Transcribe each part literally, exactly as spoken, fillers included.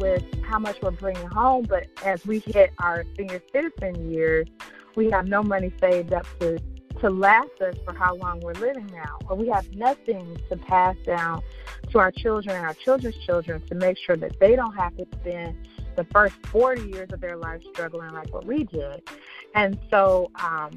with how much we're bringing home, but as we hit our senior citizen years, we have no money saved up to, to last us for how long we're living now, or we have nothing to pass down to our children and our children's children to make sure that they don't have to spend the first forty years of their life struggling like what we did. And so, um,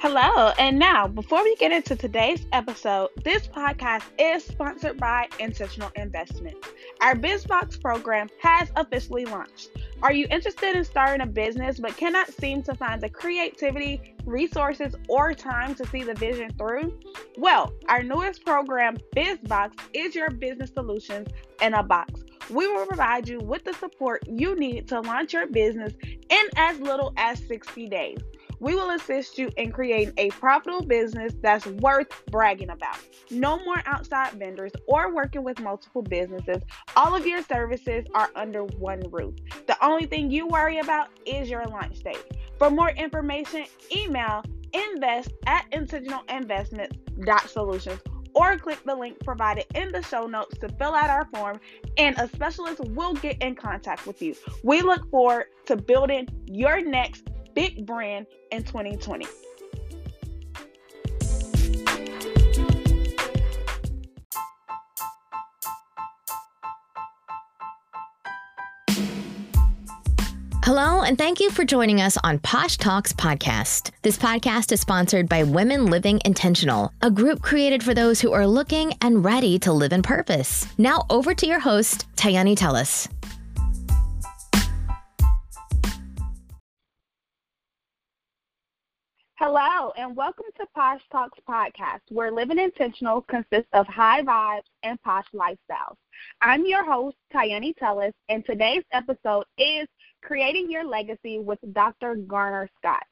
hello, and now, before we get into today's episode, this podcast is sponsored by Intentional Investment. Our BizBox program has officially launched. Are you interested in starting a business but cannot seem to find the creativity, resources, or time to see the vision through? Well, our newest program, BizBox, is your business solutions in a box. We will provide you with the support you need to launch your business in as little as sixty days. We will assist you in creating a profitable business that's worth bragging about. No more outside vendors or working with multiple businesses. All of your services are under one roof. The only thing you worry about is your launch date. For more information, email invest at intentional investments dot solutions or click the link provided in the show notes to fill out our form, and a specialist will get in contact with you. We look forward to building your next big brand in twenty twenty. Hello, and thank you for joining us on Posh Talks podcast. This podcast is sponsored by Women Living Intentional, a group created for those who are looking and ready to live in purpose. Now over to your host, Kayani Tellis. Hello, and welcome to Posh Talks podcast, where living intentional consists of high vibes and posh lifestyles. I'm your host, Kayani Tellis, and today's episode is Creating Your Legacy with Doctor Garner Scott.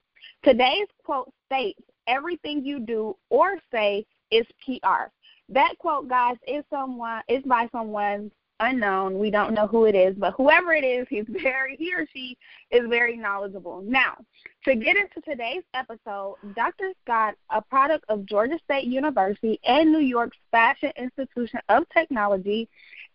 Today's quote states, "Everything you do or say is P R." That quote, guys, is someone is by someone unknown. We don't know who it is, but whoever it is, he's very he or she is very knowledgeable. Now, to get into today's episode, Doctor Scott, a product of Georgia State University and New York's Fashion Institution of Technology,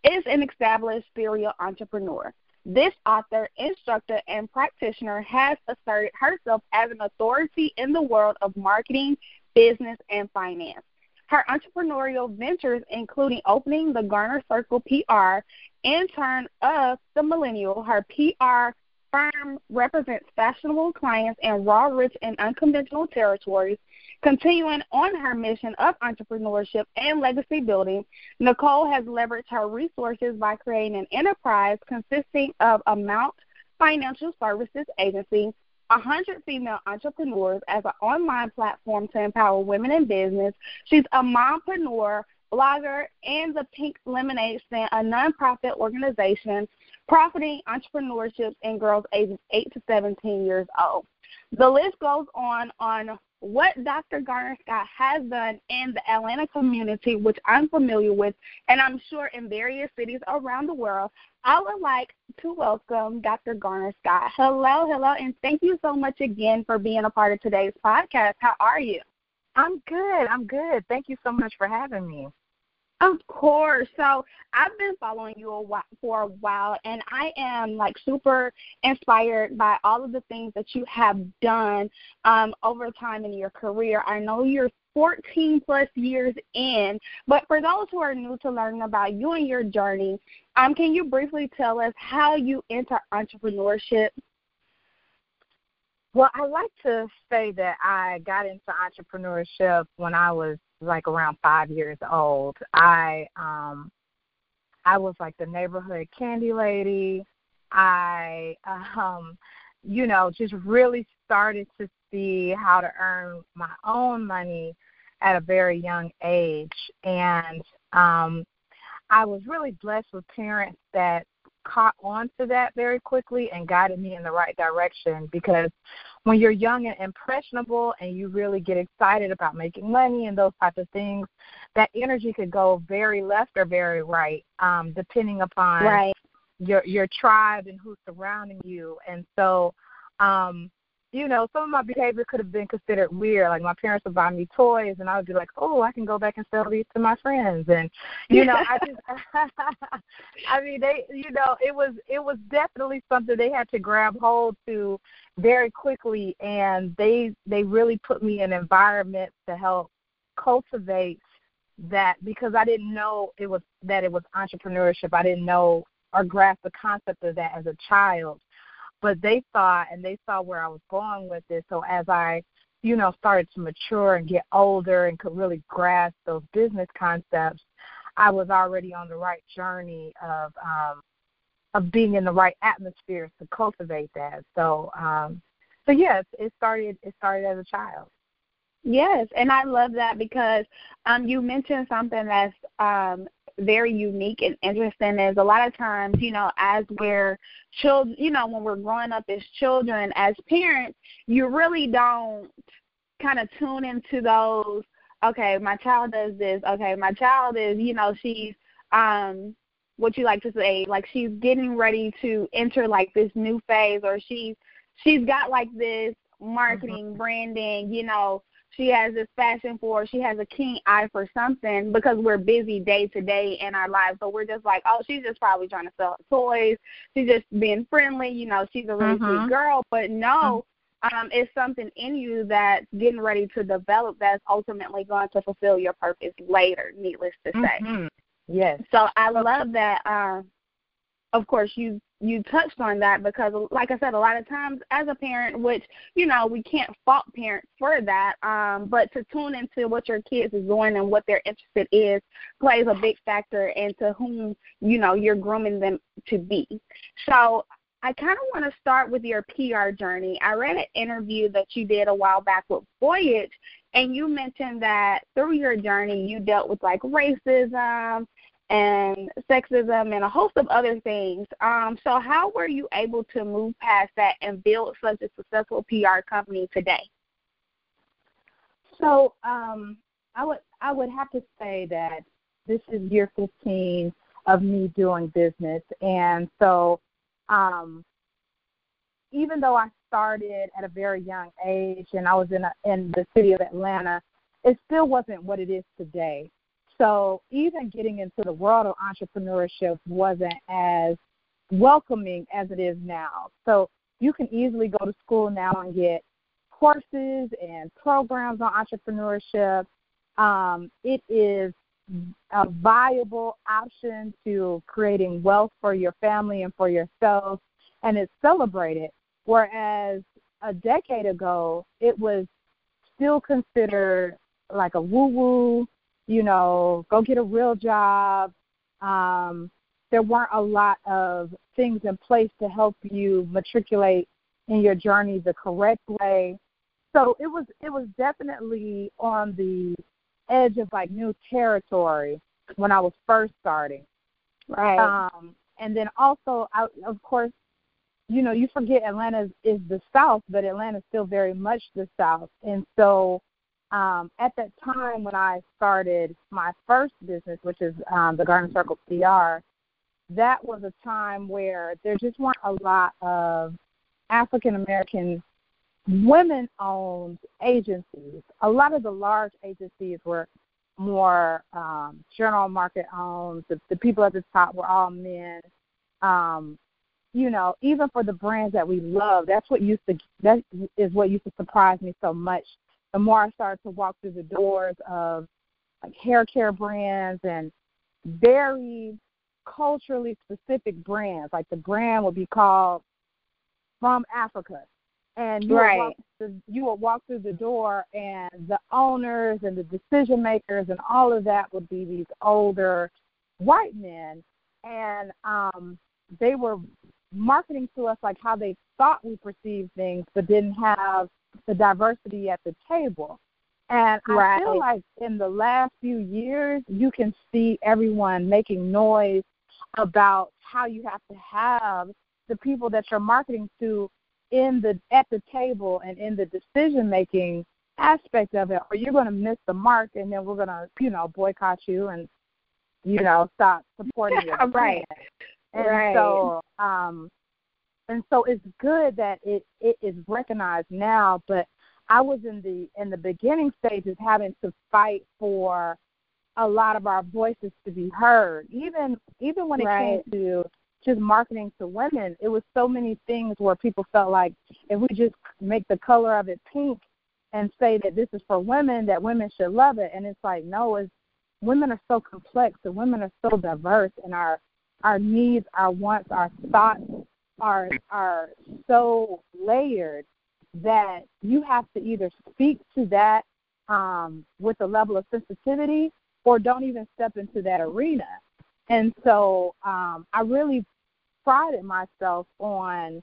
is an established serial entrepreneur. This author, instructor, and practitioner has asserted herself as an authority in the world of marketing, business, and finance. Her entrepreneurial ventures, including opening the Garner Circle P R, in turn of the millennial, her P R firm represents fashionable clients in raw, rich, and unconventional territories. Continuing on her mission of entrepreneurship and legacy building, Nicole has leveraged her resources by creating an enterprise consisting of AMount Financial Services Agency, one hundred Female Entrepreneurs as an online platform to empower women in business. She's a mompreneur, blogger, and the Pink Lemonade Stand, a nonprofit organization profiting entrepreneurship in girls ages eight to seventeen years old. The list goes on on what Doctor Garner Scott has done in the Atlanta community, which I'm familiar with, and I'm sure in various cities around the world. I would like to welcome Doctor Garner Scott. Hello, hello, and thank you so much again for being a part of today's podcast. How are you? I'm good. I'm good. Thank you so much for having me. Of course. So I've been following you a while, for a while, and I am like super inspired by all of the things that you have done um, over time in your career. I know you're fourteen plus years in, but for those who are new to learning about you and your journey, um, can you briefly tell us how you enter entrepreneurship? Well, I like to say that I got into entrepreneurship when I was like around five years old. I um, I was like the neighborhood candy lady. I, um, you know, just really started to see how to earn my own money at a very young age. And um, I was really blessed with parents that caught on to that very quickly and guided me in the right direction, because when you're young and impressionable and you really get excited about making money and those types of things, that energy could go very left or very right, um, depending upon right. your your tribe and who's surrounding you. And so um, you know, some of my behavior could have been considered weird. Like, my parents would buy me toys, and I would be like, oh, I can go back and sell these to my friends. And, you know, I just, I mean, they, you know, it was, it was definitely something they had to grab hold to very quickly. And they, they really put me in environments to help cultivate that, because I didn't know it was, that it was entrepreneurship. I didn't know or grasp the concept of that as a child. But they saw, and they saw where I was going with this. So as I, you know, started to mature and get older and could really grasp those business concepts, I was already on the right journey of um, of being in the right atmospheres to cultivate that. So, um, so yes, it started. It started as a child. Yes, and I love that, because um, you mentioned something that's um, very unique and interesting. Is a lot of times, you know, as we're children, you know, when we're growing up as children, as parents, you really don't kind of tune into those, okay, my child does this, okay, my child is, you know, she's um, what you like to say, like she's getting ready to enter like this new phase, or she's, she's got like this marketing, mm-hmm. branding, you know, she has this passion for, she has a keen eye for something, because we're busy day to day in our lives. So we're just like, oh, she's just probably trying to sell toys. She's just being friendly. You know, she's a really mm-hmm. sweet girl. But no, um, it's something in you that's getting ready to develop that's ultimately going to fulfill your purpose later, needless to say. Mm-hmm. Yes. So I love that, uh, of course, you you touched on that, because, like I said, a lot of times as a parent, which, you know, we can't fault parents for that, um, but to tune into what your kids is doing and what their interested is plays a big factor into whom, you know, you're grooming them to be. So I kind of want to start with your P R journey. I read an interview that you did a while back with Voyage, and you mentioned that through your journey you dealt with, like, racism and sexism and a host of other things. Um, so how were you able to move past that and build such a successful P R company today? So um, I would I would have to say that this is year fifteen of me doing business. And so um, even though I started at a very young age and I was in, a, in the city of Atlanta, it still wasn't what it is today. So even getting into the world of entrepreneurship wasn't as welcoming as it is now. So you can easily go to school now and get courses and programs on entrepreneurship. Um, it is a viable option to creating wealth for your family and for yourself, and it's celebrated. Whereas a decade ago, it was still considered like a woo-woo, you know, go get a real job. Um, there weren't a lot of things in place to help you matriculate in your journey the correct way. So it was it was definitely on the edge of, like, new territory when I was first starting. Right. Um, and then also, I, of course, you know, you forget Atlanta is, is the South, but Atlanta is still very much the South. And so Um, at that time when I started my first business, which is um, the Garner Circle P R, that was a time where there just weren't a lot of African-American women-owned agencies. A lot of the large agencies were more um, general market-owned. The, the people at the top were all men. Um, you know, even for the brands that we love, that's what used to, that is what used to surprise me so much. The more I started to walk through the doors of, like, hair care brands and very culturally specific brands, like the brand would be called From Africa. And you, right. would walk through, you would walk through the door, and the owners and the decision makers and all of that would be these older white men. And um, they were marketing to us like how they thought we perceived things, but didn't have the diversity at the table. And right. I feel like in the last few years, you can see everyone making noise about how you have to have the people that you're marketing to in the at the table and in the decision-making aspect of it, or you're going to miss the mark, and then we're going to, you know, boycott you and, you know, stop supporting you. Right. And right. so um, And so it's good that it, it is recognized now, but I was in the in the beginning stages having to fight for a lot of our voices to be heard. Even even when it right. came to just marketing to women, it was so many things where people felt like if we just make the color of it pink and say that this is for women, that women should love it. And it's like, no, it's, women are so complex and women are so diverse, and our our needs, our wants, our thoughts are are so layered that you have to either speak to that um, with a level of sensitivity or don't even step into that arena. And so um, I really prided myself on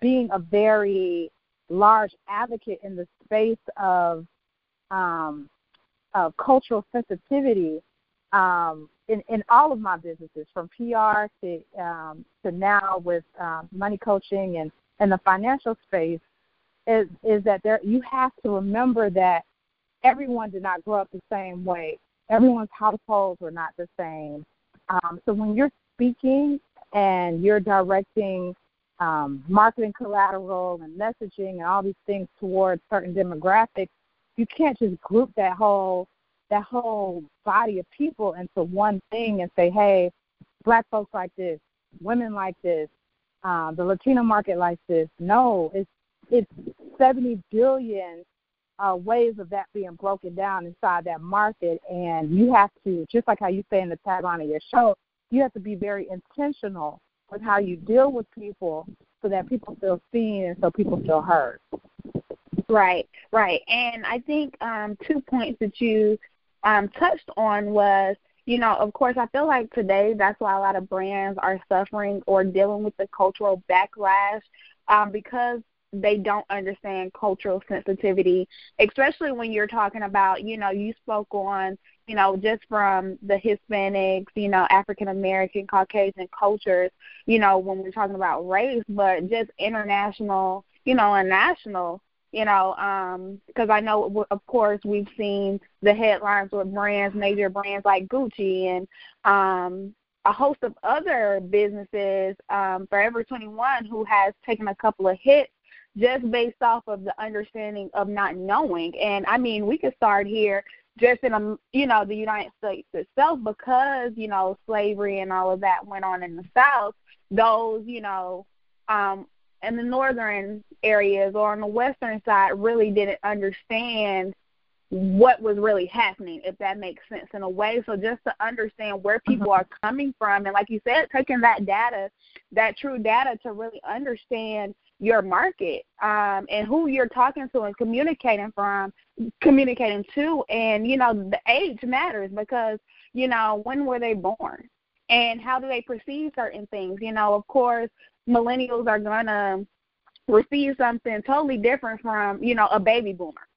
being a very large advocate in the space of um, of cultural sensitivity um, in, in all of my businesses, from P R to um, to now with um, money coaching and, and the financial space, is, is that there you have to remember that everyone did not grow up the same way. Everyone's households were not the same. Um, so when you're speaking and you're directing um, marketing collateral and messaging and all these things towards certain demographics, you can't just group that whole that whole body of people into one thing and say, hey, black folks like this, women like this, uh, the Latino market like this. No, it's it's seventy billion Uh, ways of that being broken down inside that market, and you have to, just like how you say in the tagline of your show, you have to be very intentional with how you deal with people so that people feel seen and so people feel heard. Right, right. And I think um, two points that you um, touched on was, you know, of course, I feel like today that's why a lot of brands are suffering or dealing with the cultural backlash um, because they don't understand cultural sensitivity, especially when you're talking about, you know, you spoke on, you know, just from the Hispanics, you know, African-American, Caucasian cultures, you know, when we're talking about race, but just international, you know, and national, you know, because um, I know, of course, we've seen the headlines with brands, major brands like Gucci and um a host of other businesses, um, Forever twenty-one, who has taken a couple of hits just based off of the understanding of not knowing. And, I mean, we could start here just in, a, you know, the United States itself because, you know, slavery and all of that went on in the South. Those, you know, um, in the northern areas or on the western side really didn't understand what was really happening, if that makes sense in a way. So just to understand where people are coming from and, like you said, taking that data, that true data to really understand your market um, and who you're talking to and communicating from, communicating to. And, you know, the age matters because, you know, when were they born and how do they perceive certain things? You know, of course, millennials are going to receive something totally different from, you know, a baby boomer.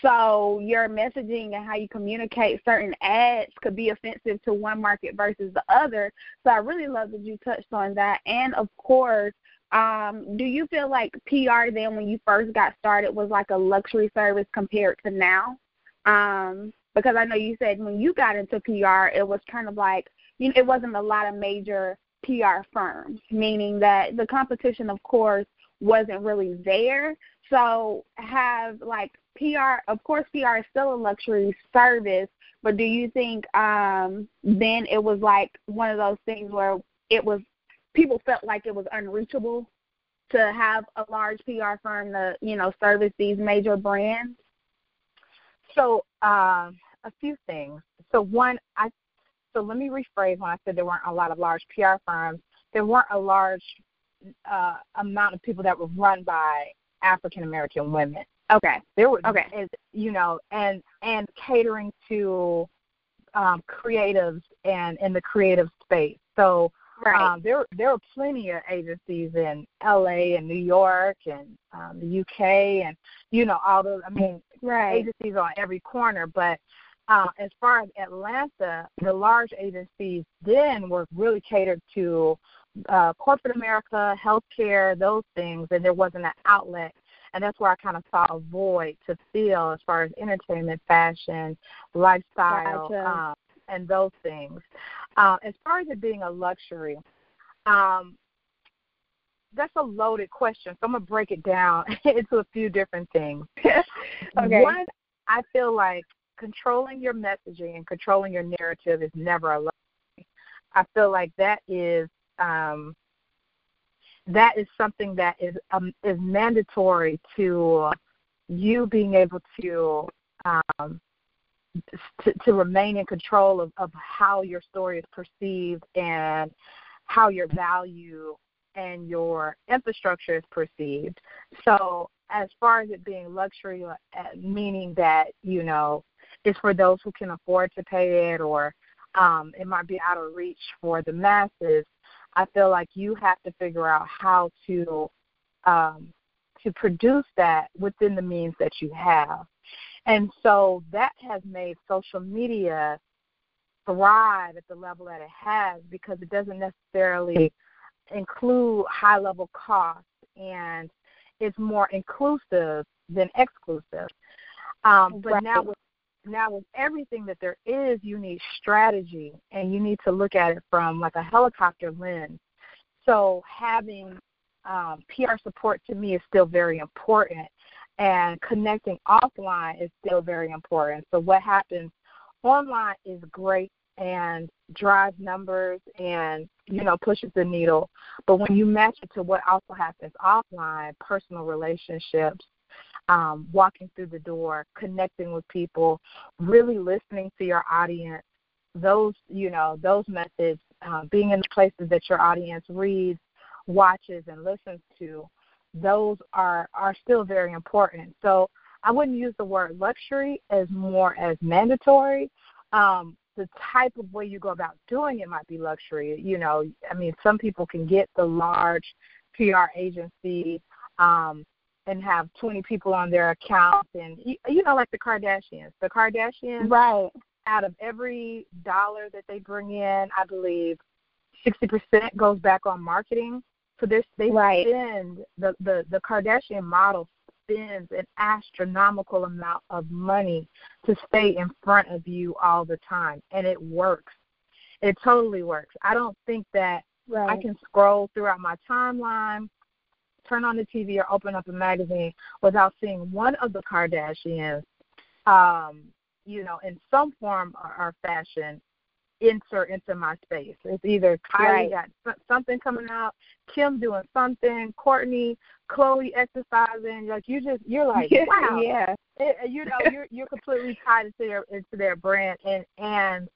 So your messaging and how you communicate certain ads could be offensive to one market versus the other. So I really love that you touched on that. And, of course, um, do you feel like P R then when you first got started was like a luxury service compared to now? Um, because I know you said when you got into P R, it was kind of like, you know, it wasn't a lot of major P R firms, meaning that the competition, of course, wasn't really there. So have, like, P R, of course, P R is still a luxury service, but do you think um, then it was like one of those things where it was people felt like it was unreachable to have a large P R firm to, you know, service these major brands? So uh, a few things. So one, I so let me rephrase when I said there weren't a lot of large P R firms. There weren't a large uh, amount of people that were run by African-American women. Okay. There were, okay. Is, you know, and and catering to um, creatives and in the creative space. So right. um, there there were plenty of agencies in L A and New York and um, the U K and, you know, all those, I mean, right. agencies on every corner. But uh, as far as Atlanta, the large agencies then were really catered to uh, corporate America, healthcare, those things, and there wasn't an outlet. And that's where I kind of saw a void to fill as far as entertainment, fashion, lifestyle, gotcha. um, and those things. Uh, as far as it being a luxury, um, that's a loaded question, so I'm going to break it down into a few different things. Okay. One, I feel like controlling your messaging and controlling your narrative is never a luxury. I feel like that is um, that is something that is um, is mandatory to you being able to um, to, to remain in control of, of how your story is perceived and how your value and your infrastructure is perceived. So as far as it being luxury, meaning that, you know, it's for those who can afford to pay it, or um, it might be out of reach for the masses, I feel like you have to figure out how to um, to produce that within the means that you have. And so that has made social media thrive at the level that it has, because it doesn't necessarily include high-level costs, and it's more inclusive than exclusive. Um, but right. now, with, now with everything that there is, you need strategy, and you need to look at it from like a helicopter lens. So having um, P R support, to me, is still very important, and connecting offline is still very important. So what happens online is great and drives numbers and, you know, pushes the needle. But when you match it to what also happens offline, personal relationships, um, walking through the door, connecting with people, really listening to your audience, those, you know, those methods, uh, being in the places that your audience reads, watches, and listens to, those are, are still very important. So I wouldn't use the word luxury as more as mandatory. Um, the type of way you go about doing it might be luxury. You know, I mean, some people can get the large P R agency um, and have twenty people on their account. And, you, you know, like the Kardashians. The Kardashians, right, out of every dollar that they bring in, I believe sixty percent goes back on marketing. So they right. spend, the, the, the Kardashian model spends an astronomical amount of money to stay in front of you all the time, and it works. It totally works. I don't think that right. I can scroll throughout my timeline, turn on the T V, or open up a magazine without seeing one of the Kardashians, um, you know, in some form or, or fashion, insert into my space. It's either Kylie right. got something coming out, Kim doing something, Courtney, Khloe exercising. Like you just, you're like, yeah, wow, yeah. It, you know, you're you're completely tied into their into their brand, and and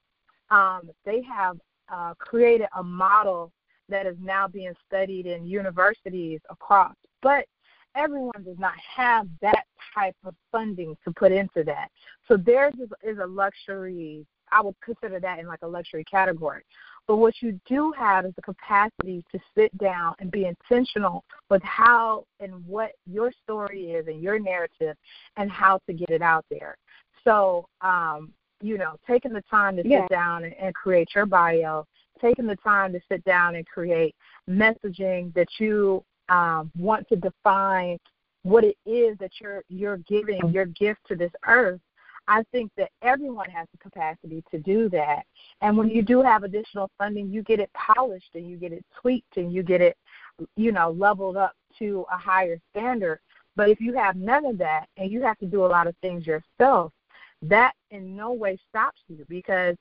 um, they have uh, created a model that is now being studied in universities across. But everyone does not have that type of funding to put into that. So theirs is, is a luxury. I would consider that in like a luxury category. But what you do have is the capacity to sit down and be intentional with how and what your story is and your narrative and how to get it out there. So, um, you know, taking the time to yeah. sit down and, and create your bio, taking the time to sit down and create messaging that you um, want to define what it is that you're, you're giving, your gift to this earth. I think that everyone has the capacity to do that. And when you do have additional funding, you get it polished and you get it tweaked and you get it, you know, leveled up to a higher standard. But if you have none of that and you have to do a lot of things yourself, that in no way stops you, because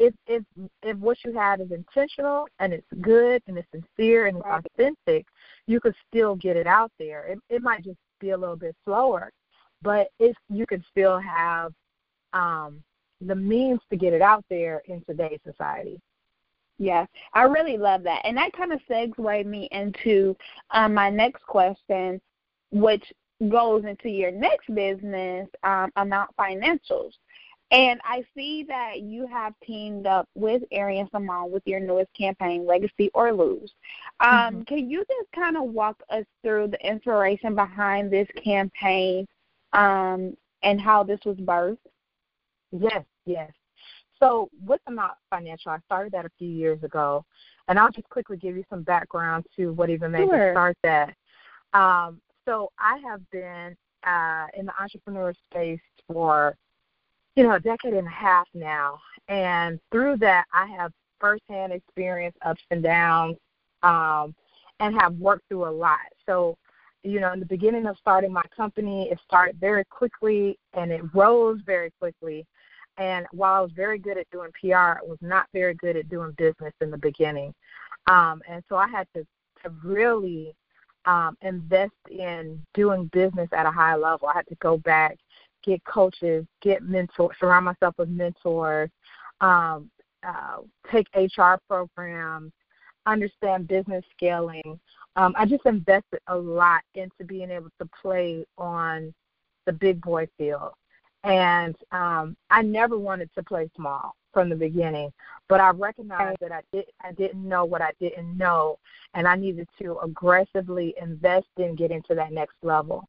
if if, if what you have is intentional and it's good and it's sincere and it's authentic, you could still get it out there. It, it might just be a little bit slower, but if you could still have Um, the means to get it out there in today's society. Yes, I really love that. And that kind of segues me into um, my next question, which goes into your next business, um, Amount Financials. And I see that you have teamed up with Arian Samal with your newest campaign, Legacy or Lose. Um, mm-hmm. Can you just kind of walk us through the inspiration behind this campaign um, and how this was birthed? Yes, yes. So with Amount Financial, I started that a few years ago, and I'll just quickly give you some background to what even made sure. me start that. Um, so I have been uh, in the entrepreneur space for, you know, a decade and a half now, and through that I have firsthand experience ups and downs, um, and have worked through a lot. So, you know, in the beginning of starting my company, it started very quickly and it rose very quickly. And while I was very good at doing P R, I was not very good at doing business in the beginning. Um, and so I had to, to really um, invest in doing business at a high level. I had to go back, get coaches, get mentors, surround myself with mentors, um, uh, take H R programs, understand business scaling. Um, I just invested a lot into being able to play on the big boy field. And um, I never wanted to play small from the beginning, but I recognized that I, did, I didn't know what I didn't know, and I needed to aggressively invest in getting to that next level.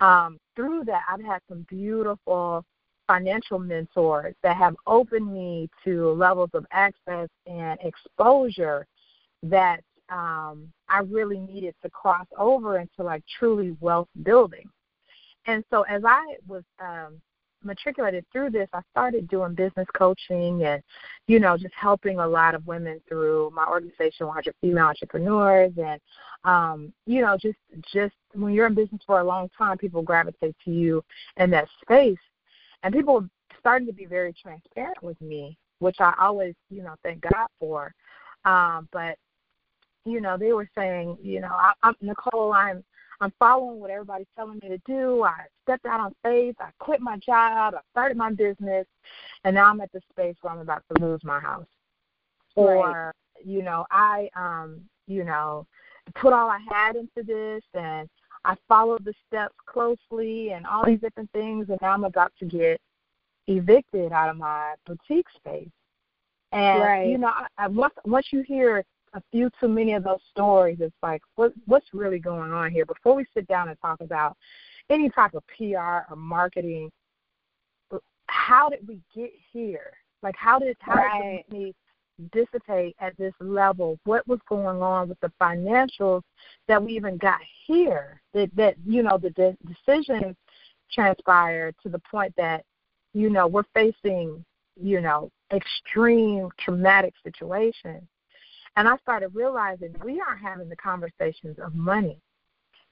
Um, through that, I've had some beautiful financial mentors that have opened me to levels of access and exposure that um, I really needed to cross over into, like, truly wealth building. And so as I was um, matriculated through this, I started doing business coaching and, you know, just helping a lot of women through my organization, one hundred Female Entrepreneurs. And, um, you know, just just when you're in business for a long time, people gravitate to you in that space. And people started to be very transparent with me, which I always, you know, thank God for. Um, but, you know, they were saying, you know, I, I'm Nicole, I'm, I'm following what everybody's telling me to do. I stepped out on faith. I quit my job. I started my business. And now I'm at the space where I'm about to lose my house. Right. Or, you know, I, um, you know, put all I had into this, and I followed the steps closely and all these different things, and now I'm about to get evicted out of my boutique space. And, right. you know, I, I, once, once you hear a few too many of those stories, it's like, what, what's really going on here? Before we sit down and talk about any type of P R or marketing, how did we get here? Like, how did how right. did we dissipate at this level? What was going on with the financials that we even got here? That, that you know, the de- decisions transpired to the point that, you know, we're facing, you know, extreme traumatic situations. And I started realizing we aren't having the conversations of money.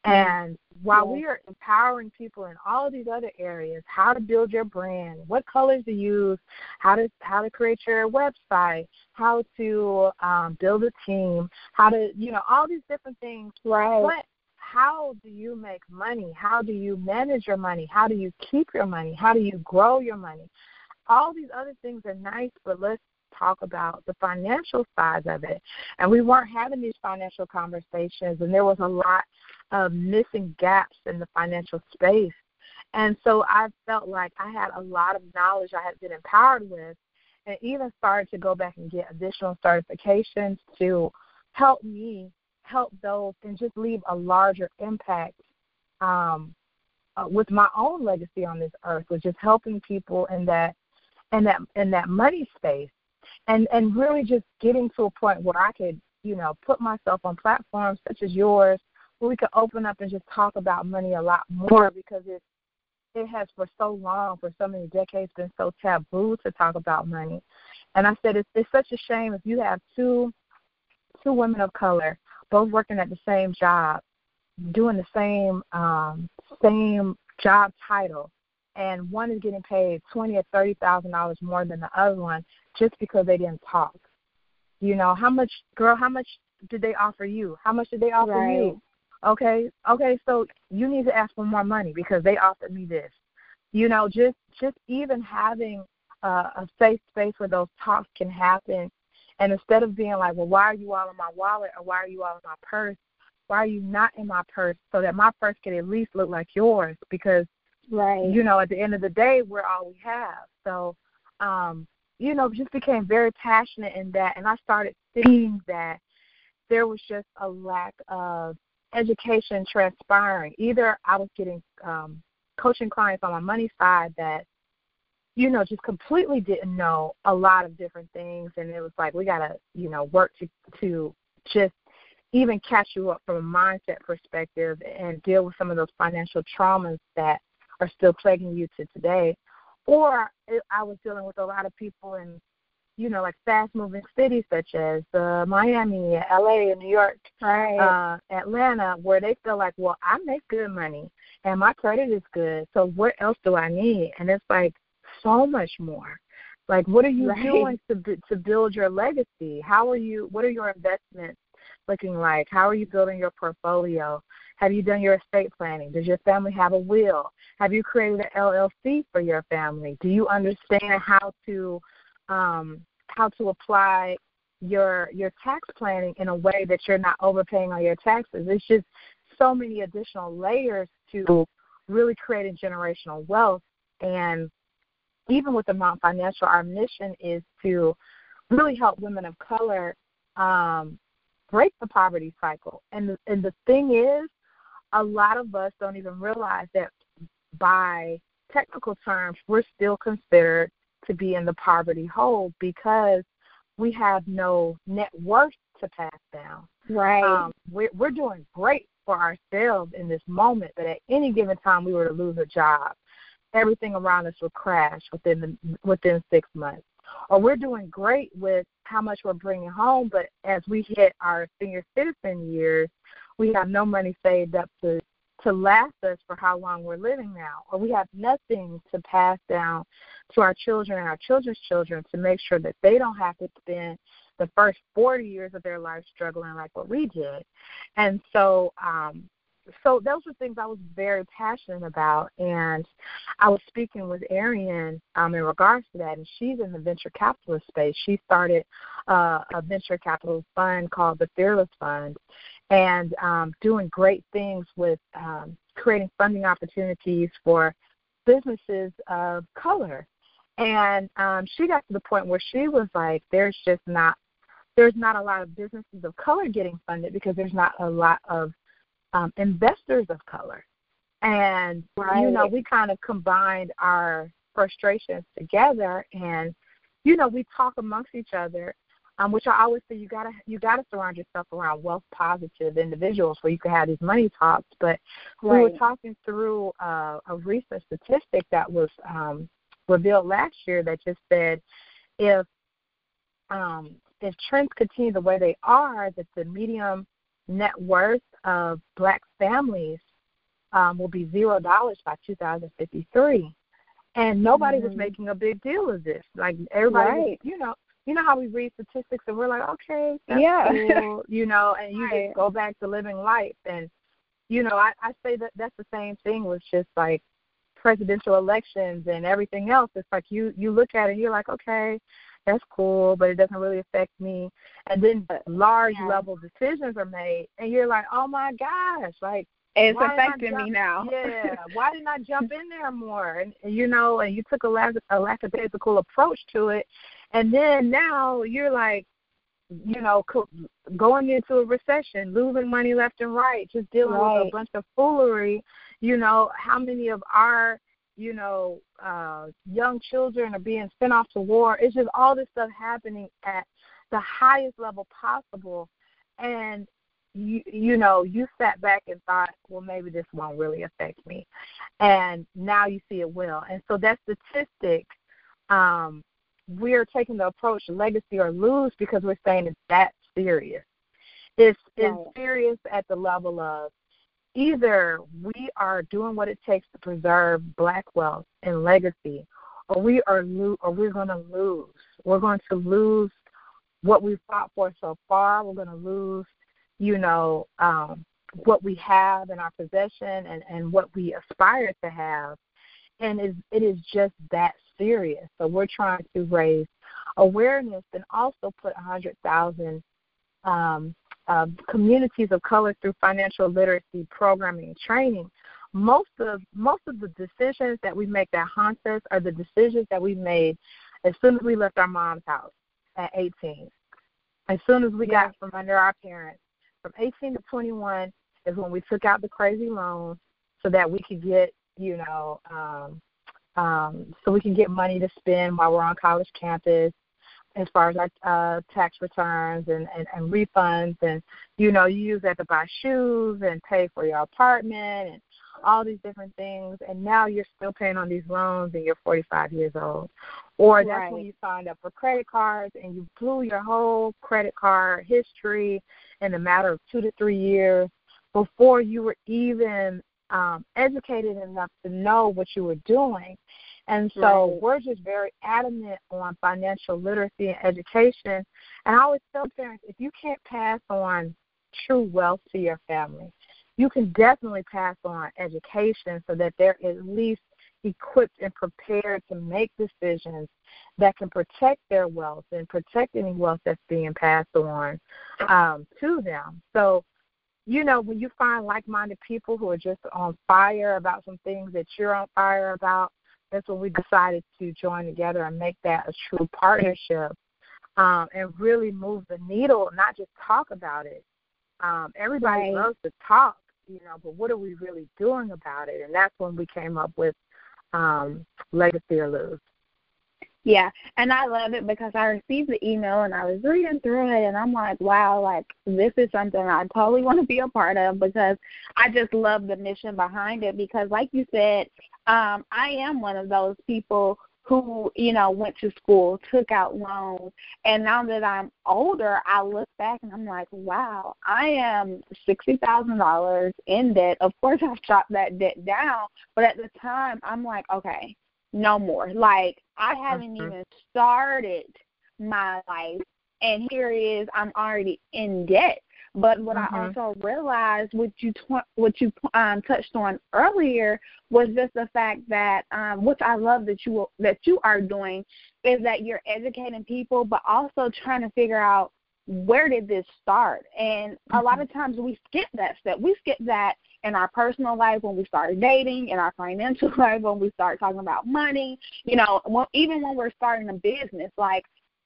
And while yeah. we are empowering people in all of these other areas, how to build your brand, what colors to use, how to how to create your website, how to um, build a team, how to, you know, all these different things. Right. But how do you make money? How do you manage your money? How do you keep your money? How do you grow your money? All these other things are nice, but let's talk about the financial side of it. And we weren't having these financial conversations, and there was a lot of missing gaps in the financial space. And so I felt like I had a lot of knowledge I had been empowered with, and even started to go back and get additional certifications to help me help those and just leave a larger impact um, uh, with my own legacy on this earth, which is helping people in that in that in that money space. And and really just getting to a point where I could, you know, put myself on platforms such as yours where we could open up and just talk about money a lot more, because it, it has for so long, for so many decades, been so taboo to talk about money. And I said it's, it's such a shame if you have two two women of color both working at the same job, doing the same um, same job title, and one is getting paid twenty thousand dollars or thirty thousand dollars more than the other one just because they didn't talk. You know, how much, girl, how much did they offer you? How much did they offer right. you? Okay, okay, so you need to ask for more money because they offered me this. You know, just just even having a, a safe space where those talks can happen, and instead of being like, well, why are you all in my wallet or why are you all in my purse? Why are you not in my purse so that my purse can at least look like yours? Because right. you know, at the end of the day, we're all we have. So, um, you know, just became very passionate in that. And I started seeing that there was just a lack of education transpiring. Either I was getting um, coaching clients on my money side that, you know, just completely didn't know a lot of different things. And it was like, we got to, you know, work to, to just even catch you up from a mindset perspective and deal with some of those financial traumas that are still plaguing you to today. Or I was dealing with a lot of people in you know, like fast-moving cities such as uh, Miami, L A, New York, right. uh, Atlanta, where they feel like, well, I make good money and my credit is good, so what else do I need? And it's like so much more. Like, what are you right. doing to to build your legacy? How are you? What are your investments looking like? How are you building your portfolio? Have you done your estate planning? Does your family have a will? Have you created an L L C for your family? Do you understand how to um, how to apply your your tax planning in a way that you're not overpaying on your taxes? It's just so many additional layers to really creating generational wealth. And even with AMount Financial, our mission is to really help women of color um, break the poverty cycle. And the, and the thing is, a lot of us don't even realize that by technical terms, we're still considered to be in the poverty hole because we have no net worth to pass down. Right. Um, we're, we're doing great for ourselves in this moment, but at any given time we were to lose a job, everything around us will crash within the, within six months. Or we're doing great with how much we're bringing home, but as we hit our senior citizen years, we have no money saved up to, to last us for how long we're living now. Or we have nothing to pass down to our children and our children's children to make sure that they don't have to spend the first forty years of their life struggling like what we did. And so um, so those were things I was very passionate about, and I was speaking with Arian um, in regards to that, and she's in the venture capitalist space. She started uh, a venture capitalist fund called the Fearless Fund, and um, doing great things with um, creating funding opportunities for businesses of color. And um, she got to the point where she was like, there's just not, there's not a lot of businesses of color getting funded because there's not a lot of Um, investors of color. And, right. you know, we kind of combined our frustrations together, and, you know, we talk amongst each other, um, which I always say you gotta you gotta surround yourself around wealth-positive individuals where you can have these money talks. But right. we were talking through uh, a recent statistic that was um, revealed last year that just said if, um, if trends continue the way they are, that the medium net worth of black families um, will be zero dollars by two thousand fifty-three. And nobody mm-hmm. was making a big deal of this. Like, everybody, right. you know, you know how we read statistics and we're like, okay, that's yeah. cool, you know, and you right. just go back to living life. And, you know, I, I say that that's the same thing with just, like, presidential elections and everything else. It's like you, you look at it and you're like, okay, that's cool, but it doesn't really affect me. And then large yeah. level decisions are made, and you're like, oh, my gosh. like It's affecting me now. Yeah. Why didn't I jump in there more? And, you know, and you took a, lack, a lackadaisical approach to it. And then now you're like, you know, going into a recession, losing money left and right, just dealing right. with a bunch of foolery. You know, how many of our you know, uh, young children are being sent off to war. It's just all this stuff happening at the highest level possible. And, you, you know, you sat back and thought, well, maybe this won't really affect me. And now you see it will. And so that statistic, um, we're taking the approach legacy or lose because we're saying it's that serious. It's, it's right. serious at the level of, either we are doing what it takes to preserve black wealth and legacy, or we are lo- or we're going to lose. We're going to lose what we've fought for so far. We're going to lose, you know, um, what we have in our possession and, and what we aspire to have. And it, it is just that serious. So we're trying to raise awareness and also put one hundred thousand um Uh, communities of color through financial literacy programming and training. Most of most of the decisions that we make that haunt us are the decisions that we made as soon as we left our mom's house at eighteen. As soon as we yeah. got from under our parents, from eighteen to twenty-one is when we took out the crazy loans so that we could get, you know, um, um, so we can get money to spend while we're on college campus, as far as our uh, tax returns and, and, and refunds. And, you know, you use that to buy shoes and pay for your apartment and all these different things, and now you're still paying on these loans and you're forty-five years old. Or that's right. when you signed up for credit cards and you blew your whole credit card history in a matter of two to three years before you were even um, educated enough to know what you were doing. And so right. we're just very adamant on financial literacy and education. And I always tell parents, if you can't pass on true wealth to your family, you can definitely pass on education so that they're at least equipped and prepared to make decisions that can protect their wealth and protect any wealth that's being passed on um, to them. So, you know, when you find like-minded people who are just on fire about some things that you're on fire about, that's when we decided to join together and make that a true partnership um, and really move the needle, not just talk about it. Um, everybody right. loves to talk, you know, but what are we really doing about it? And that's when we came up with um, Legacy or Lose. Yeah, and I love it because I received the email and I was reading through it and I'm like, wow, like this is something I totally want to be a part of because I just love the mission behind it because like you said, um, I am one of those people who, you know, went to school, took out loans, and now that I'm older, I look back and I'm like, wow, I am sixty thousand dollars in debt. Of course I've chopped that debt down, but at the time I'm like, okay, no more. Like, I haven't even started my life, and here it is, I'm already in debt. But what mm-hmm. I also realized, what you tw- what you um, touched on earlier, was just the fact that, um, which I love that you that you are doing, is that you're educating people, but also trying to figure out where did this start. And mm-hmm. a lot of times we skip that step. We skip that in our personal life when we start dating, in our financial life when we start talking about money. You know, well, even when we're starting a business, like,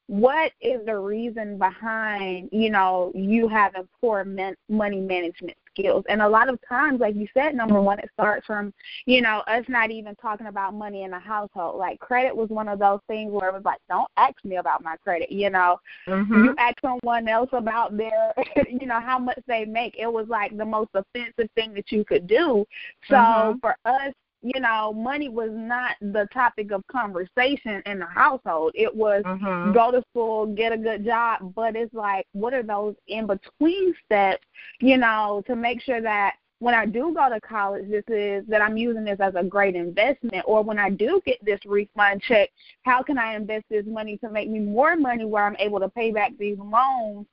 what is the reason behind, you know, you having poor man- money management skills? And a lot of times, like you said, number one, it starts from, you know, us not even talking about money in the household. Like, credit was one of those things where it was like, don't ask me about my credit, you know. Mm-hmm. You ask someone else about their, you know, how much they make. It was like the most offensive thing that you could do. So mm-hmm. for us, you know, money was not the topic of conversation in the household. It was mm-hmm. go to school, get a good job, but it's like, what are those in-between steps, you know, to make sure that when I do go to college, this is that I'm using this as a great investment, or when I do get this refund check, how can I invest this money to make me more money where I'm able to pay back these loans,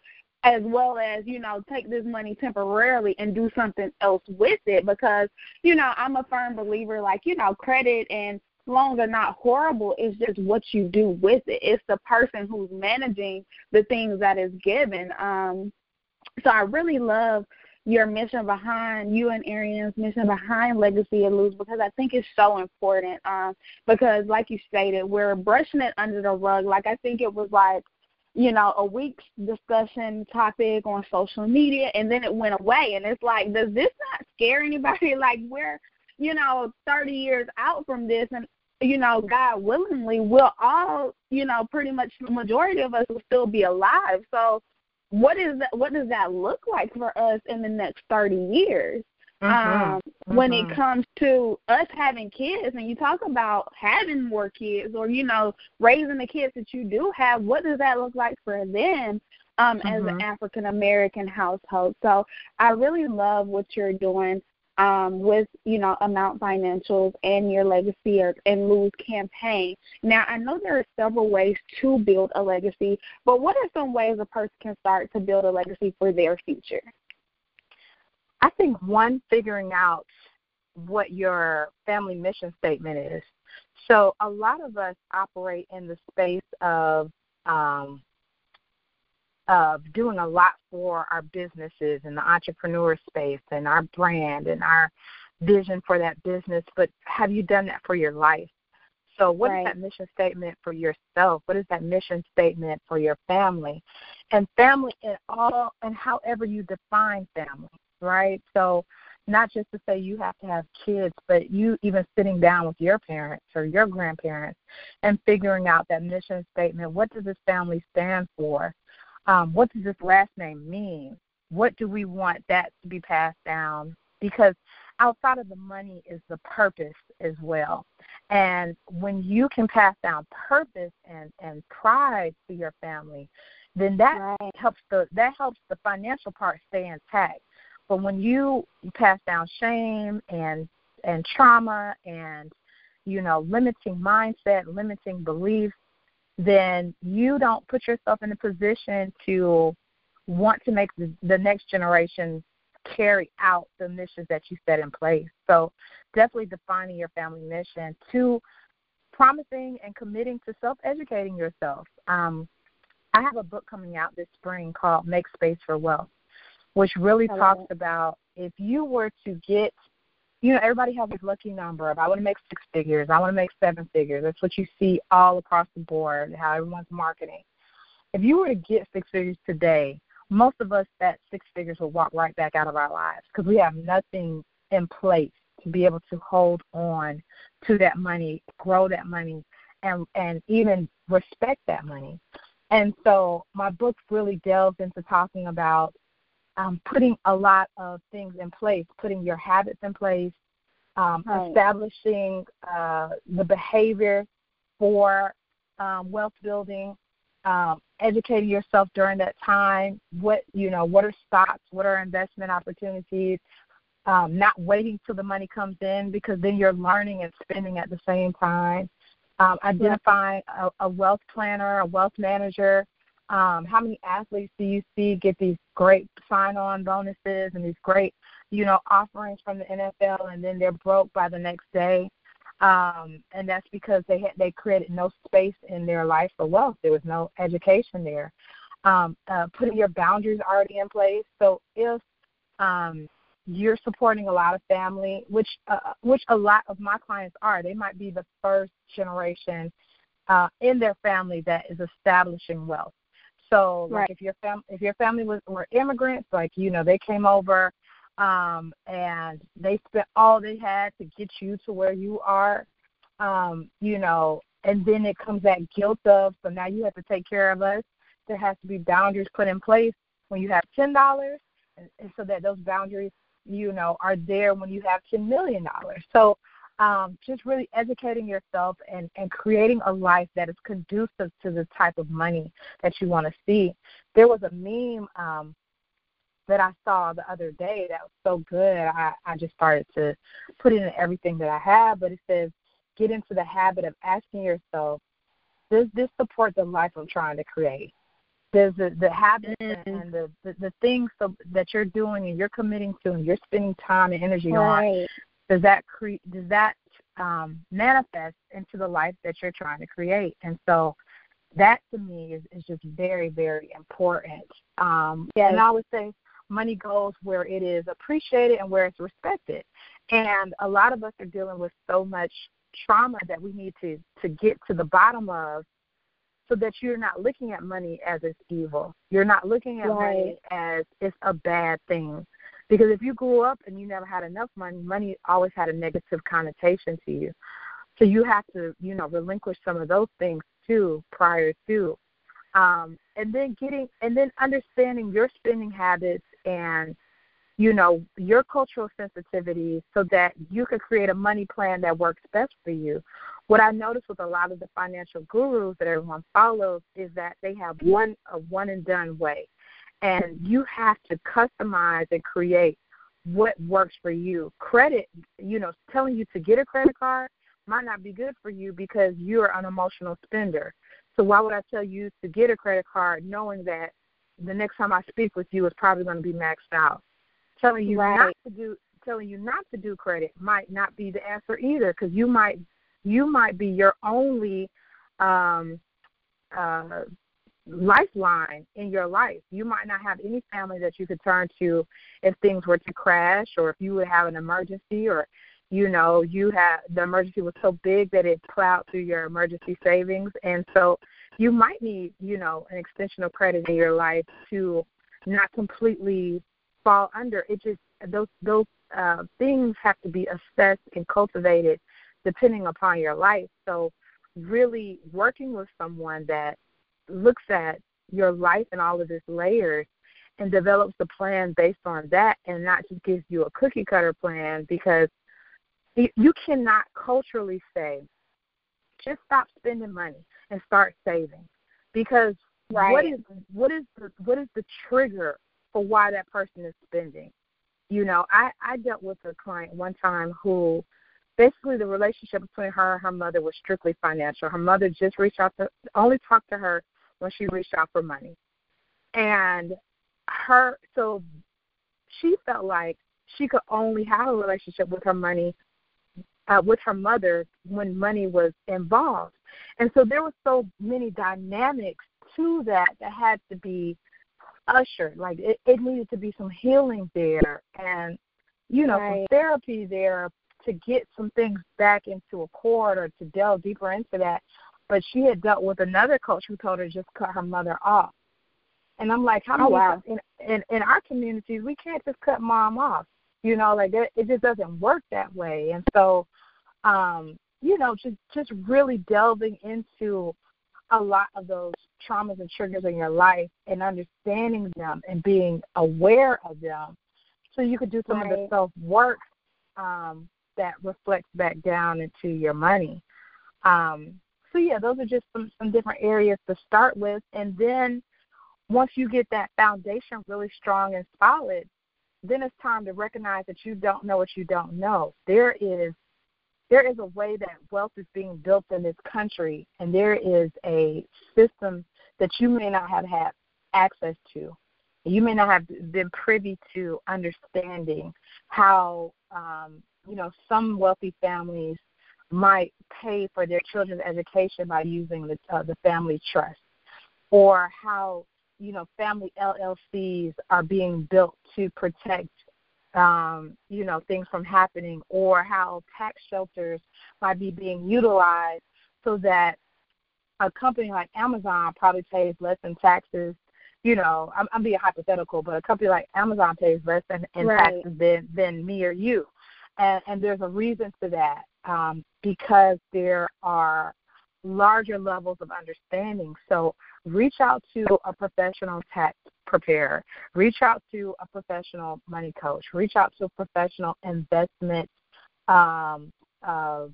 as well as, you know, take this money temporarily and do something else with it because, you know, I'm a firm believer, like, you know, credit and loans are not horrible. It's just what you do with it. It's the person who's managing the things that is given. Um, so I really love your mission behind, you and Arian's mission behind Legacy and Lose, because I think it's so important um, because, like you stated, we're brushing it under the rug. Like, I think it was like, you know, a week's discussion topic on social media, and then it went away. And it's like, does this not scare anybody? Like, we're, you know, thirty years out from this, and, you know, God willingly, we'll all, you know, pretty much the majority of us will still be alive. So what is that, what does that look like for us in the next thirty years? Mm-hmm. Um, when mm-hmm. it comes to us having kids, and you talk about having more kids or, you know, raising the kids that you do have, what does that look like for them um, mm-hmm. as an African-American household? So I really love what you're doing um, with, you know, Amount Financials and your Legacy or, and Lose campaign. Now, I know there are several ways to build a legacy, but what are some ways a person can start to build a legacy for their future? I think, one, figuring out what your family mission statement is. So a lot of us operate in the space of um, of doing a lot for our businesses and the entrepreneur space and our brand and our vision for that business, but have you done that for your life? So what right. is that mission statement for yourself? What is that mission statement for your family? And family in all, and however you define family. Right? So not just to say you have to have kids, but you even sitting down with your parents or your grandparents and figuring out that mission statement. What does this family stand for? Um, what does this last name mean? What do we want that to be passed down? Because outside of the money is the purpose as well. And when you can pass down purpose and, and pride to your family, then that right. helps the that helps the financial part stay intact. But when you pass down shame and and trauma and, you know, limiting mindset, limiting beliefs, then you don't put yourself in a position to want to make the, the next generation carry out the missions that you set in place. So definitely defining your family mission. Two, promising and committing to self-educating yourself. Um, I have a book coming out this spring called Make Space for Wealth, which really talks about if you were to get, you know, everybody has this lucky number of I want to make six figures, I want to make seven figures. That's what you see all across the board, how everyone's marketing. If you were to get six figures today, most of us at six figures will walk right back out of our lives because we have nothing in place to be able to hold on to that money, grow that money, and, and even respect that money. And so my book really delves into talking about um, putting a lot of things in place, putting your habits in place, um, right. establishing uh, the behavior for um, wealth building, Um, educating yourself during that time. What, you know, what are stocks? What are investment opportunities? Um, not waiting till the money comes in because then you're learning and spending at the same time. Um, identifying a, a wealth planner, a wealth manager. Um, how many athletes do you see get these great sign-on bonuses and these great, you know, offerings from the N F L and then they're broke by the next day? Um, and that's because they had, they created no space in their life for wealth. There was no education there. Um, uh, putting your boundaries already in place. So if um, you're supporting a lot of family, which uh, which a lot of my clients are, they might be the first generation uh, in their family that is establishing wealth. So like right. if your fam- if your family was were immigrants, like, you know, they came over. Um, and they spent all they had to get you to where you are, um, you know, and then it comes that guilt of, so now you have to take care of us. There has to be boundaries put in place when you have ten dollars, and, and so that those boundaries, you know, are there when you have ten million dollars. So um, just really educating yourself and, and creating a life that is conducive to the type of money that you want to see. There was a meme um, that I saw the other day that was so good, I, I just started to put it in everything that I have, but it says, get into the habit of asking yourself, does this support the life I'm trying to create? Does the, the habits mm-hmm. and the, the, the things so, that you're doing and you're committing to and you're spending time and energy right. on, does that cre- does that um, manifest into the life that you're trying to create? And so that to me is, is just very, very important. Um, yes. And I would say, money goes where it is appreciated and where it's respected. And a lot of us are dealing with so much trauma that we need to, to get to the bottom of so that you're not looking at money as it's evil. You're not looking at right. money as it's a bad thing. Because if you grew up and you never had enough money, money always had a negative connotation to you. So you have to, you know, relinquish some of those things too prior to. Um, and then getting, and then understanding your spending habits and, you know, your cultural sensitivities so that you can create a money plan that works best for you. What I noticed with a lot of the financial gurus that everyone follows is that they have one, a one and done way. And you have to customize and create what works for you. Credit, you know, telling you to get a credit card might not be good for you because you're an emotional spender. So why would I tell you to get a credit card knowing that the next time I speak with you is probably going to be maxed out? Telling you right. not to do telling you not to do credit might not be the answer either because you might you might be your only um, uh, lifeline in your life. You might not have any family that you could turn to if things were to crash or if you would have an emergency or, you know, you have the emergency was so big that it plowed through your emergency savings. And so you might need, you know, an extension of credit in your life to not completely fall under. It just, those those uh, things have to be assessed and cultivated depending upon your life. So really working with someone that looks at your life and all of its layers and develops a plan based on that, and not just gives you a cookie cutter plan, because you cannot culturally say, just stop spending money and start saving, because right. what is what is the, what is the trigger for why that person is spending? You know, I, I dealt with a client one time who basically the relationship between her and her mother was strictly financial. Her mother just reached out to, only talked to her when she reached out for money. And her, so she felt like she could only have a relationship with her money, uh, with her mother when money was involved. And so there were so many dynamics to that that had to be ushered. Like it, it needed to be some healing there and, you know, right. some therapy there to get some things back into accord or to delve deeper into that. But she had dealt with another coach who told her just cut her mother off. And I'm like, how do oh, wow. we, in, in, in our communities, we can't just cut mom off. You know, like that, it just doesn't work that way. And so, um, you know, just, just really delving into a lot of those traumas and triggers in your life and understanding them and being aware of them so you could do some right. of the self-work um, that reflects back down into your money. Um, so, yeah, those are just some, some different areas to start with. And then once you get that foundation really strong and solid, then it's time to recognize that you don't know what you don't know. There is there is a way that wealth is being built in this country, and there is a system that you may not have had access to. You may not have been privy to understanding how, um, you know, some wealthy families might pay for their children's education by using the, uh, the family trust, or how, you know, family L L Cs are being built to protect, um, you know, things from happening, or how tax shelters might be being utilized so that a company like Amazon probably pays less in taxes. You know, I'm, I'm being hypothetical, but a company like Amazon pays less in, in right. taxes than, than me or you. And, and there's a reason for that, um, because there are larger levels of understanding. So reach out to a professional tax preparer. Reach out to a professional money coach. Reach out to a professional investment um, uh,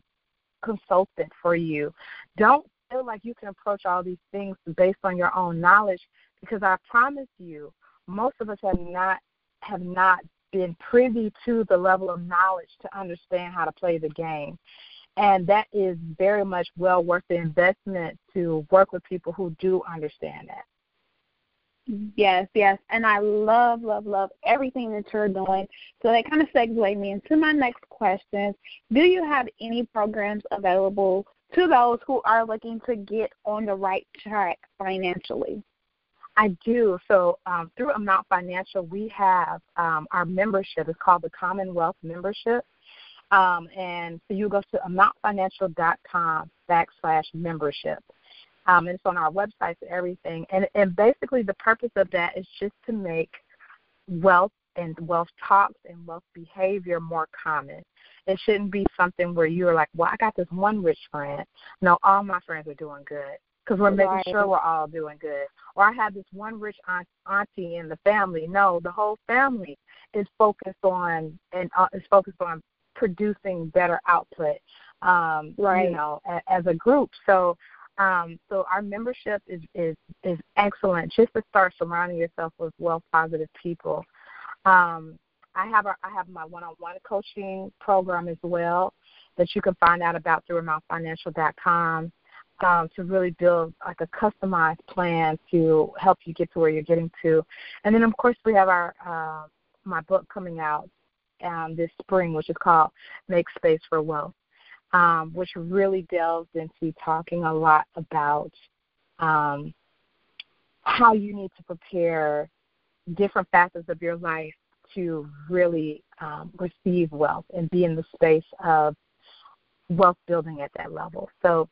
consultant for you. Don't feel like you can approach all these things based on your own knowledge, because I promise you, most of us have not have not been privy to the level of knowledge to understand how to play the game. And that is very much well worth the investment to work with people who do understand that. Yes, yes. And I love, love, love everything that you're doing. So that kind of segues me into my next question. Do you have any programs available to those who are looking to get on the right track financially? I do. So um, through AMount Financial, we have um, our membership. It's called the Commonwealth Membership. Um, and so you go to amount financial dot com backslash membership. Um, and it's on our website and everything. And, and basically the purpose of that is just to make wealth and wealth talks and wealth behavior more common. It shouldn't be something where you're like, well, I got this one rich friend. No, all my friends are doing good, because we're making right. sure we're all doing good. Or I have this one rich aunt, auntie in the family. No, the whole family is focused on and uh, is focused on producing better output, um, right. you know, a, as a group. So, um, so our membership is, is is excellent. Just to start surrounding yourself with wealth positive people. Um, I have our, I have my one on one coaching program as well that you can find out about through amount financial dot com um, to really build like a customized plan to help you get to where you're getting to. And then of course we have our uh, my book coming out Um, this spring, which is called Make Space for Wealth, um, which really delves into talking a lot about um, how you need to prepare different facets of your life to really um, receive wealth and be in the space of wealth building at that level. So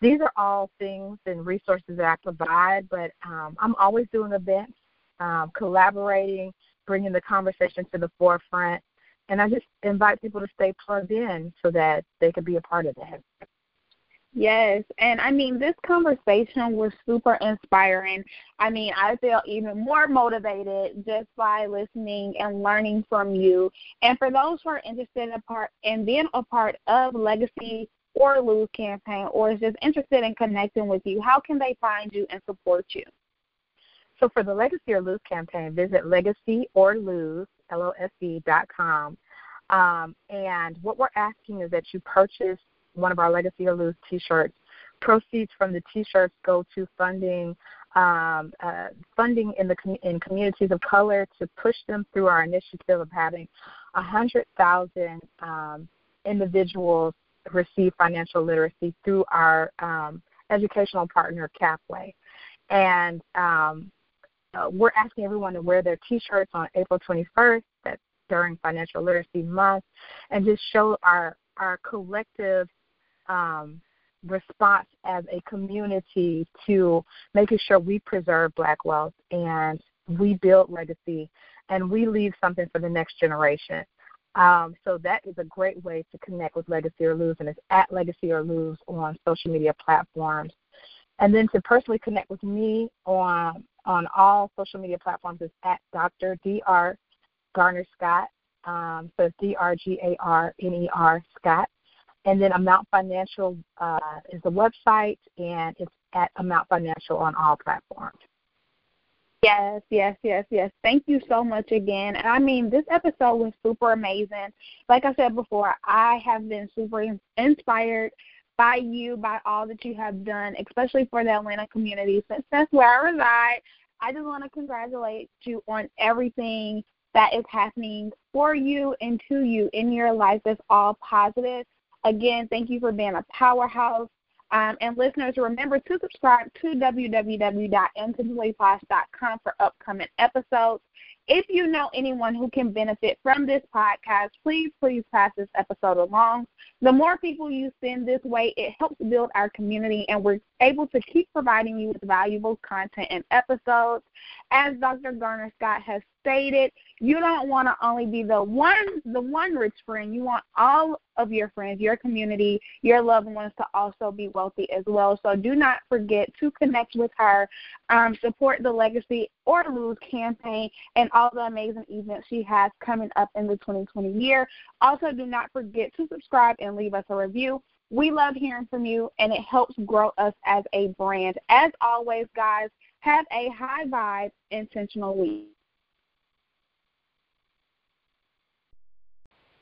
these are all things and resources that I provide, but um, I'm always doing events, um, collaborating, bringing the conversation to the forefront. And I just invite people to stay plugged in so that they can be a part of that. Yes, and I mean, this conversation was super inspiring. I mean, I feel even more motivated just by listening and learning from you. And for those who are interested in a part in being a part of Legacy or Lose campaign, or is just interested in connecting with you, how can they find you and support you? So for the Legacy or Lose campaign, visit legacy or lose, L O S E, dot com. Um, and what we're asking is that you purchase one of our Legacy or Lose T-shirts. Proceeds from the T-shirts go to funding um, uh, funding in the com- in communities of color to push them through our initiative of having one hundred thousand um, individuals receive financial literacy through our um, educational partner, CapWay. And um, uh, we're asking everyone to wear their T-shirts on April twenty-first, that's during Financial Literacy Month, and just show our our collective um, response as a community to making sure we preserve Black wealth and we build legacy and we leave something for the next generation. Um, so that is a great way to connect with Legacy or Lose, and it's at Legacy or Lose on social media platforms. And then to personally connect with me on on all social media platforms is at Doctor Dr. Garner Scott. Um, so it's D R G A R N E R Scott. And then Amount Financial uh, is the website, and it's at Amount Financial on all platforms. Yes, yes, yes, yes. Thank you so much again. And I mean, this episode was super amazing. Like I said before, I have been super inspired by you, by all that you have done, especially for the Atlanta community. Since that's where I reside, I just want to congratulate you on everything that is happening for you and to you in your life. It's all positive. Again, thank you for being a powerhouse. Um, and listeners, remember to subscribe to w w w dot intentionally posh dot com for upcoming episodes. If you know anyone who can benefit from this podcast, please, please pass this episode along. The more people you send this way, it helps build our community, and we're able to keep providing you with valuable content and episodes. As Doctor Garner Scott has stated, you don't want to only be the one, the one rich friend. You want all of your friends, your community, your loved ones to also be wealthy as well. So do not forget to connect with her, um, support the Legacy or Lose campaign, and all the amazing events she has coming up in the twenty twenty year. Also, do not forget to subscribe and leave us a review. We love hearing from you, and it helps grow us as a brand. As always, guys, have a high-vibe, intentional week.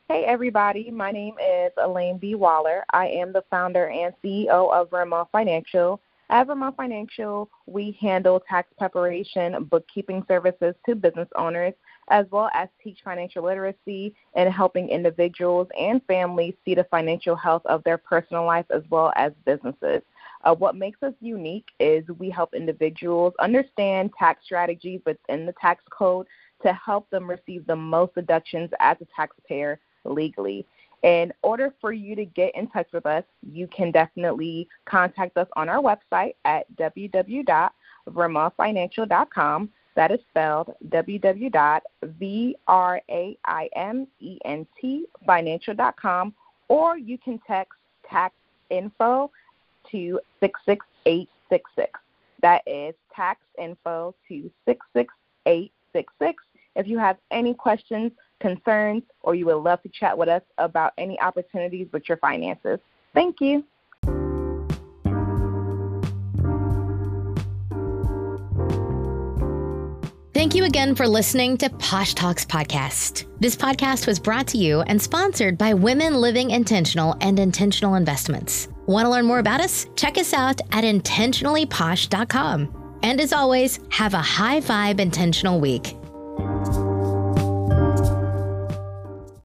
Hey, everybody. My name is Elaine B. Waller. I am the founder and C E O of Vermont Financial. At Vermont Financial, we handle tax preparation, bookkeeping services to business owners, as well as teach financial literacy and helping individuals and families see the financial health of their personal life as well as businesses. Uh, what makes us unique is we help individuals understand tax strategies within the tax code to help them receive the most deductions as a taxpayer legally. In order for you to get in touch with us, you can definitely contact us on our website at w w w dot vermont financial dot com. That is spelled w w w dot vermont financial dot com, or you can text tax info to six six eight six six. That is tax info to six six eight six six. If you have any questions, concerns, or you would love to chat with us about any opportunities with your finances. Thank you. Thank you again for listening to Posh Talks Podcast. This podcast was brought to you and sponsored by Women Living Intentional and Intentional Investments. Want to learn more about us? Check us out at intentionally posh dot com. And as always, have a high vibe intentional week.